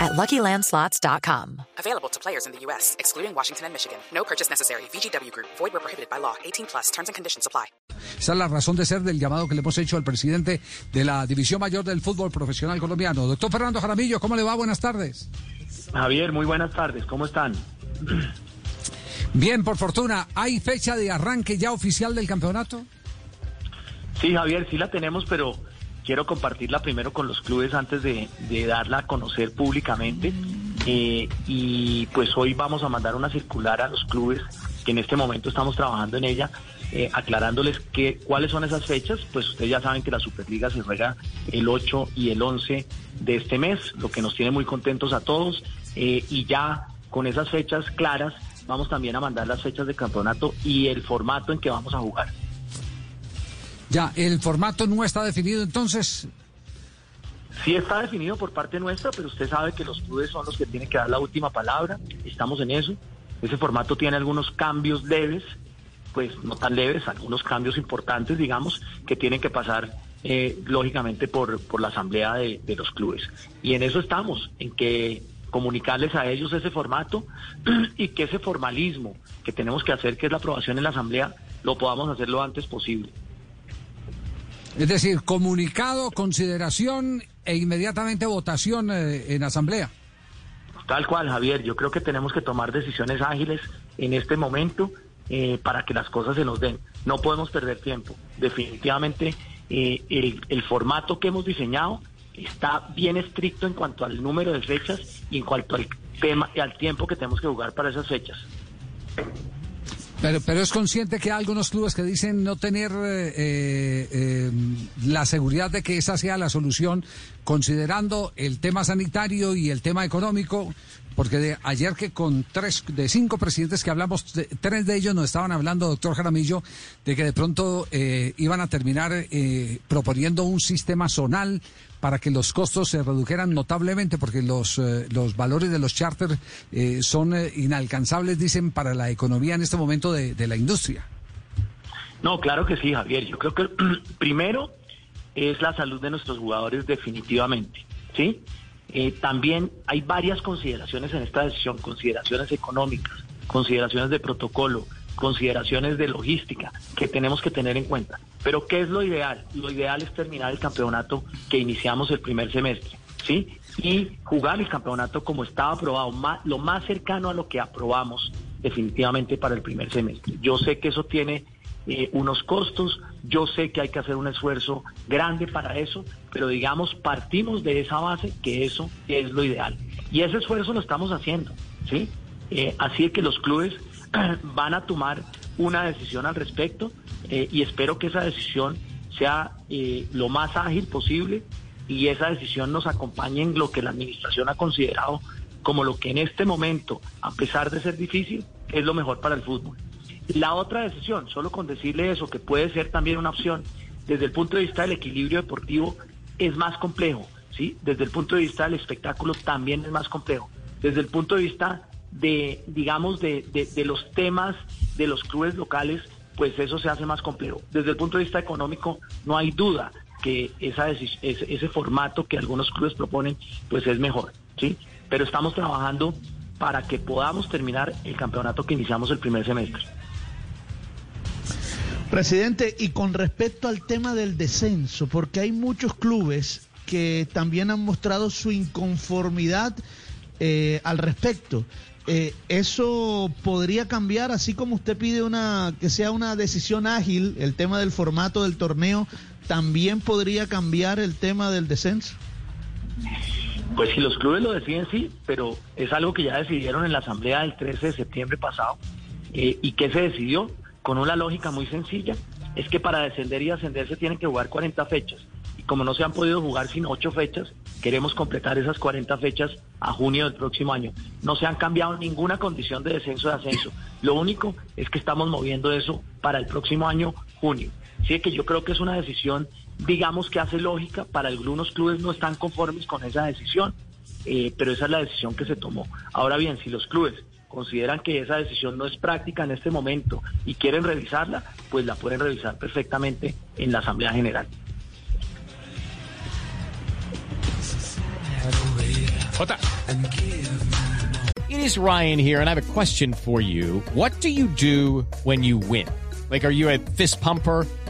at LuckyLandSlots.com. Available to players in the U.S., excluding Washington and Michigan. No purchase necessary. VGW Group. Void where prohibited by law. 18+. Terms and conditions apply. Esa es la razón de ser del llamado que le hemos hecho al presidente de la División Mayor del Fútbol Profesional Colombiano. Doctor Fernando Jaramillo, ¿cómo le va? Buenas tardes. Javier, muy buenas tardes. ¿Cómo están? Bien, por fortuna. ¿Hay fecha de arranque ya oficial del campeonato? Sí, Javier, sí la tenemos, pero quiero compartirla primero con los clubes antes de darla a conocer públicamente. Y pues hoy vamos a mandar una circular a los clubes, que en este momento estamos trabajando en ella, aclarándoles cuáles son esas fechas. Pues ustedes ya saben que la Superliga se juega el 8 y el 11 de este mes, lo que nos tiene muy contentos a todos. Y ya con esas fechas claras, vamos también a mandar las fechas de campeonato y el formato en que vamos a jugar. Ya, ¿el formato no está definido entonces? Sí está definido por parte nuestra, pero usted sabe que los clubes son los que tienen que dar la última palabra. Estamos en eso. Ese formato tiene algunos cambios leves, pues no tan leves, algunos cambios importantes, digamos, que tienen que pasar lógicamente por la asamblea de los clubes. Y en eso estamos, en que comunicarles a ellos ese formato y que ese formalismo que tenemos que hacer, que es la aprobación en la asamblea, lo podamos hacer lo antes posible. Es decir, comunicado, consideración e inmediatamente votación en asamblea. Tal cual, Javier. Yo creo que tenemos que tomar decisiones ágiles en este momento para que las cosas se nos den. No podemos perder tiempo. Definitivamente el formato que hemos diseñado está bien estricto en cuanto al número de fechas y en cuanto al tema y al tiempo que tenemos que jugar para esas fechas. Pero es consciente que hay algunos clubes que dicen no tener la seguridad de que esa sea la solución, considerando el tema sanitario y el tema económico, porque de ayer que con 3 de 5 presidentes que hablamos, 3 de ellos nos estaban hablando, doctor Jaramillo, de que de pronto iban a terminar proponiendo un sistema zonal para que los costos se redujeran notablemente, porque los valores de los charters son inalcanzables, dicen, para la economía en este momento de la industria. No, claro que sí, Javier. Yo creo que primero es la salud de nuestros jugadores, definitivamente, ¿sí? También hay varias consideraciones en esta decisión, consideraciones económicas, consideraciones de protocolo, consideraciones de logística que tenemos que tener en cuenta. Pero ¿qué es lo ideal? Lo ideal es terminar el campeonato que iniciamos el primer semestre, ¿sí? Y jugar el campeonato como estaba aprobado, lo más cercano a lo que aprobamos definitivamente para el primer semestre. Yo sé que eso tiene unos costos, yo sé que hay que hacer un esfuerzo grande para eso, pero digamos, partimos de esa base que eso es lo ideal. Y ese esfuerzo lo estamos haciendo, ¿sí? Así que los clubes van a tomar una decisión al respecto y espero que esa decisión sea lo más ágil posible y esa decisión nos acompañe en lo que la administración ha considerado como lo que en este momento, a pesar de ser difícil, es lo mejor para el fútbol. La otra decisión, solo con decirle eso, que puede ser también una opción, desde el punto de vista del equilibrio deportivo es más complejo, ¿sí? Desde el punto de vista del espectáculo también es más complejo, desde el punto de vista de, digamos, de los temas de los clubes locales, pues eso se hace más complejo. Desde el punto de vista económico, no hay duda que ese formato que algunos clubes proponen, pues es mejor, ¿sí? Pero estamos trabajando para que podamos terminar el campeonato que iniciamos el primer semestre. Presidente, y con respecto al tema del descenso, porque hay muchos clubes que también han mostrado su inconformidad al respecto. ¿Eso podría cambiar, así como usted pide que sea una decisión ágil, el tema del formato del torneo, también podría cambiar el tema del descenso? Pues si los clubes lo deciden, sí, pero es algo que ya decidieron en la asamblea del 13 de septiembre pasado. ¿Y qué se decidió? Con una lógica muy sencilla, es que para descender y ascender se tienen que jugar 40 fechas. Y como no se han podido jugar sino 8 fechas, Queremos completar esas 40 fechas a junio del próximo año. No se han cambiado ninguna condición de descenso de ascenso. Lo único es que estamos moviendo eso para el próximo año, junio. Así que yo creo que es una decisión, digamos, que hace lógica. Para algunos clubes no están conformes con esa decisión, pero esa es la decisión que se tomó. Ahora bien, si los clubes consideran que esa decisión no es práctica en este momento y quieren revisarla, pues la pueden revisar perfectamente en la Asamblea General. It is Ryan here, and I have a question for you. What do you do when you win? Like, are you a fist pumper?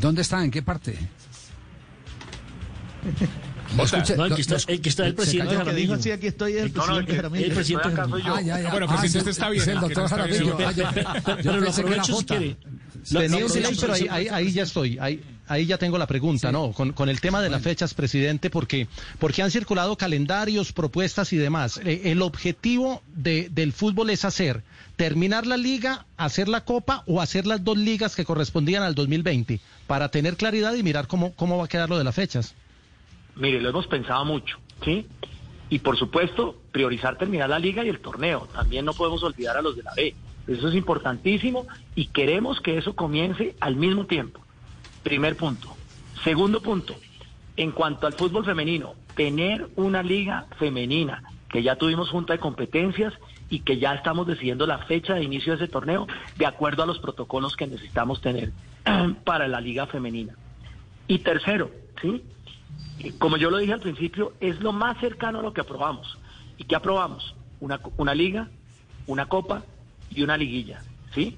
¿Dónde está? ¿En qué parte? No, el que está el presidente Jaramillo. Sí, aquí estoy, el presidente Jaramillo. Bueno, presidente, usted está bien. Es el doctor Jaramillo. Pero lo aprovecho si quiere. Pero ahí ya estoy. Ahí ya tengo la pregunta, sí. ¿No? Con el tema de las fechas, presidente, porque han circulado calendarios, propuestas y demás. El objetivo del fútbol es terminar la liga, hacer la copa o hacer las dos ligas que correspondían al 2020, para tener claridad y mirar cómo va a quedar lo de las fechas. Mire, lo hemos pensado mucho, ¿sí? Y por supuesto, priorizar terminar la liga y el torneo. También no podemos olvidar a los de la B. Eso es importantísimo y queremos que eso comience al mismo tiempo. Primer punto. Segundo punto, en cuanto al fútbol femenino, tener una liga femenina, que ya tuvimos junta de competencias y que ya estamos decidiendo la fecha de inicio de ese torneo de acuerdo a los protocolos que necesitamos tener para la liga femenina. Y tercero, ¿sí? Como yo lo dije al principio, es lo más cercano a lo que aprobamos. ¿Y qué aprobamos? Una liga, una copa y una liguilla, ¿sí?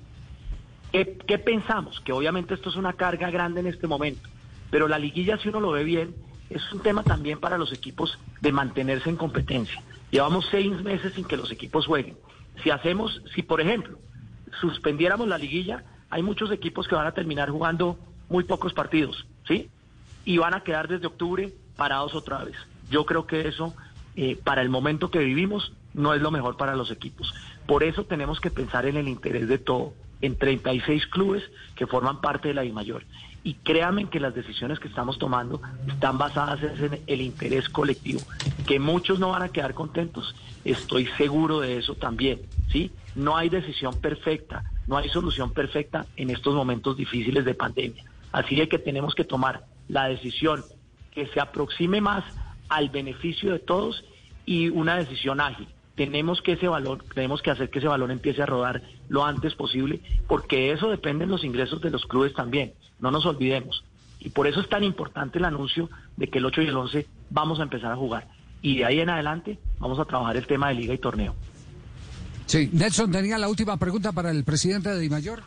¿Qué pensamos? Que obviamente esto es una carga grande en este momento, pero la liguilla, si uno lo ve bien, es un tema también para los equipos de mantenerse en competencia. Llevamos 6 meses sin que los equipos jueguen. Si por ejemplo suspendiéramos la liguilla, hay muchos equipos que van a terminar jugando muy pocos partidos, ¿sí? Y van a quedar desde octubre parados otra vez. Yo creo que eso, para el momento que vivimos, no es lo mejor para los equipos. Por eso tenemos que pensar en el interés de todo, en 36 clubes que forman parte de la VIMAYOR. Y créanme que las decisiones que estamos tomando están basadas en el interés colectivo, que muchos no van a quedar contentos. Estoy seguro de eso también, ¿sí? No hay decisión perfecta, no hay solución perfecta en estos momentos difíciles de pandemia. Así de que tenemos que tomar la decisión que se aproxime más al beneficio de todos y una decisión ágil. Tenemos que hacer que ese balón empiece a rodar lo antes posible, porque eso depende de los ingresos de los clubes también, no nos olvidemos. Y por eso es tan importante el anuncio de que el 8 y el 11 vamos a empezar a jugar. Y de ahí en adelante vamos a trabajar el tema de liga y torneo. Sí, Nelson tenía la última pregunta para el presidente de VIMAYOR.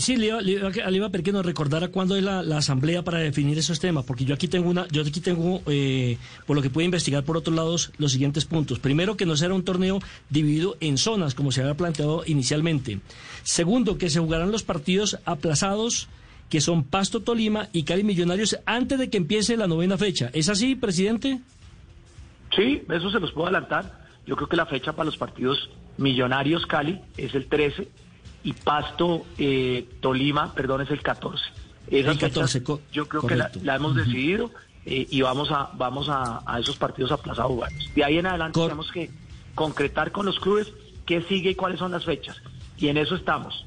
Sí, le iba a pedir que nos recordara cuándo es la asamblea para definir esos temas, porque yo aquí tengo por lo que pude investigar por otros lados, los siguientes puntos. Primero, que no será un torneo dividido en zonas, como se había planteado inicialmente. Segundo, que se jugarán los partidos aplazados, que son Pasto, Tolima y Cali Millonarios, antes de que empiece la 9ª fecha. ¿Es así, presidente? Sí, eso se los puedo adelantar. Yo creo que la fecha para los partidos Millonarios-Cali es el 13. Y Pasto, Tolima, perdón, es el 14. Esas fechas, yo creo correcto, que la hemos decidido, y vamos a esos partidos aplazados jugados. De ahí en adelante tenemos que concretar con los clubes qué sigue y cuáles son las fechas. Y en eso estamos.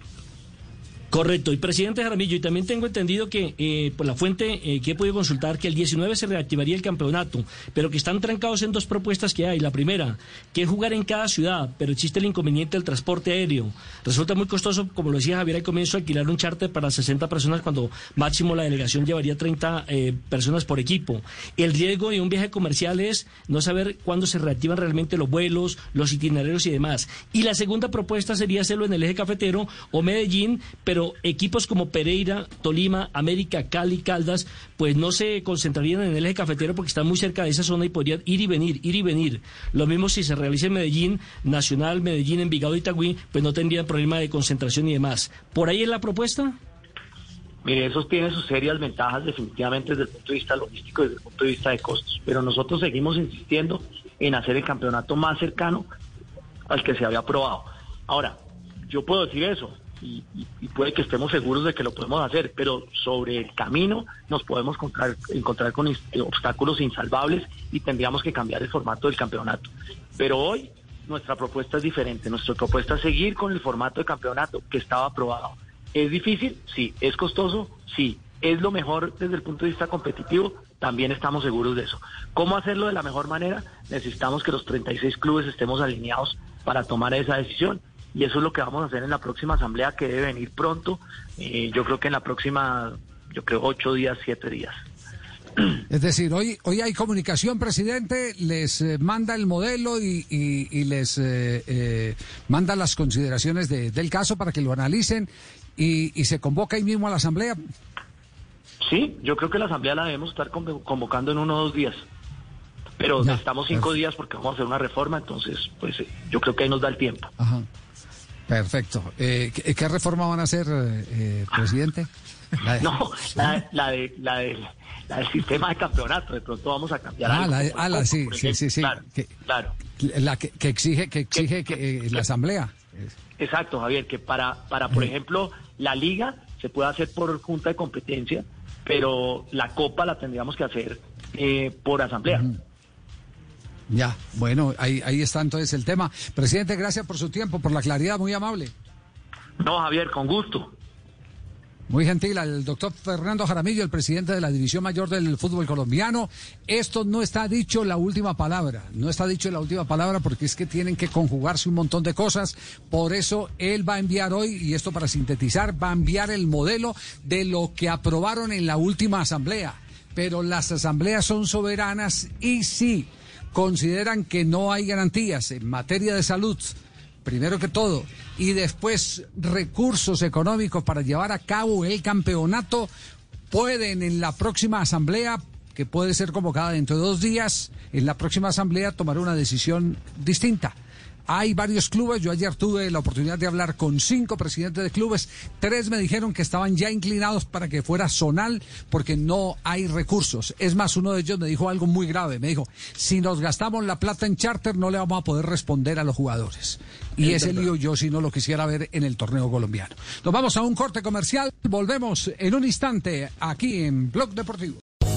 Correcto. Y presidente Jaramillo, y también tengo entendido que por la fuente que he podido consultar, que el 19 se reactivaría el campeonato, pero que están trancados en dos propuestas que hay. La primera, que es jugar en cada ciudad, pero existe el inconveniente del transporte aéreo. Resulta muy costoso, como lo decía Javier al comienzo, alquilar un charter para 60 personas cuando máximo la delegación llevaría 30 personas por equipo. El riesgo de un viaje comercial es no saber cuándo se reactivan realmente los vuelos, los itinerarios y demás. Y la segunda propuesta sería hacerlo en el eje cafetero o Medellín, pero pero equipos como Pereira, Tolima, América, Cali, Caldas, pues no se concentrarían en el eje cafetero porque están muy cerca de esa zona y podrían ir y venir. Lo mismo si se realiza en Medellín, Nacional, Medellín, Envigado, Itagüí, pues no tendrían problema de concentración y demás. ¿Por ahí es la propuesta? Mire, eso tiene sus serias ventajas definitivamente desde el punto de vista logístico y desde el punto de vista de costos, pero nosotros seguimos insistiendo en hacer el campeonato más cercano al que se había aprobado. Ahora, yo puedo decir eso y puede que estemos seguros de que lo podemos hacer, pero sobre el camino nos podemos encontrar con obstáculos insalvables y tendríamos que cambiar el formato del campeonato. Pero hoy nuestra propuesta es diferente, nuestra propuesta es seguir con el formato de campeonato que estaba aprobado. ¿Es difícil? Sí. ¿Es costoso? Sí. ¿Es lo mejor desde el punto de vista competitivo? También estamos seguros de eso. ¿Cómo hacerlo de la mejor manera? Necesitamos que los 36 clubes estemos alineados para tomar esa decisión y eso es lo que vamos a hacer en la próxima asamblea que debe venir pronto. Yo creo que en la próxima, 7 días. Es decir, hoy hay comunicación, presidente, les manda el modelo y les manda las consideraciones del caso para que lo analicen y se convoca ahí mismo a la asamblea. Sí, yo creo que la asamblea la debemos estar convocando en 1 o 2 días, pero ya, necesitamos 5 días porque vamos a hacer una reforma, entonces pues yo creo que ahí nos da el tiempo. Ajá. Perfecto. ¿Qué reforma van a hacer, presidente? La del sistema de campeonato. De pronto vamos a cambiar algo. Sí. Claro. La que exige que la asamblea. Exacto, Javier, que para por ejemplo, la liga se puede hacer por junta de competencia, pero la copa la tendríamos que hacer por asamblea. Ya, bueno, ahí está entonces el tema. Presidente, gracias por su tiempo, por la claridad, muy amable. No, Javier, con gusto. Muy gentil, al doctor Fernando Jaramillo, el presidente de la División Mayor del Fútbol Colombiano. Esto no está dicho la última palabra, porque es que tienen que conjugarse un montón de cosas. Por eso él va a enviar hoy, y esto para sintetizar, va a enviar el modelo de lo que aprobaron en la última asamblea. Pero las asambleas son soberanas y sí, consideran que no hay garantías en materia de salud, primero que todo, y después recursos económicos para llevar a cabo el campeonato, pueden en la próxima asamblea, que puede ser convocada dentro de 2 días, en la próxima asamblea tomar una decisión distinta. Hay varios clubes, yo ayer tuve la oportunidad de hablar con 5 presidentes de clubes, 3 me dijeron que estaban ya inclinados para que fuera zonal porque no hay recursos. Es más, uno de ellos me dijo algo muy grave, me dijo, si nos gastamos la plata en charter no le vamos a poder responder a los jugadores. Y ese lío yo si no lo quisiera ver en el torneo colombiano. Nos vamos a un corte comercial, volvemos en un instante aquí en Blog Deportivo.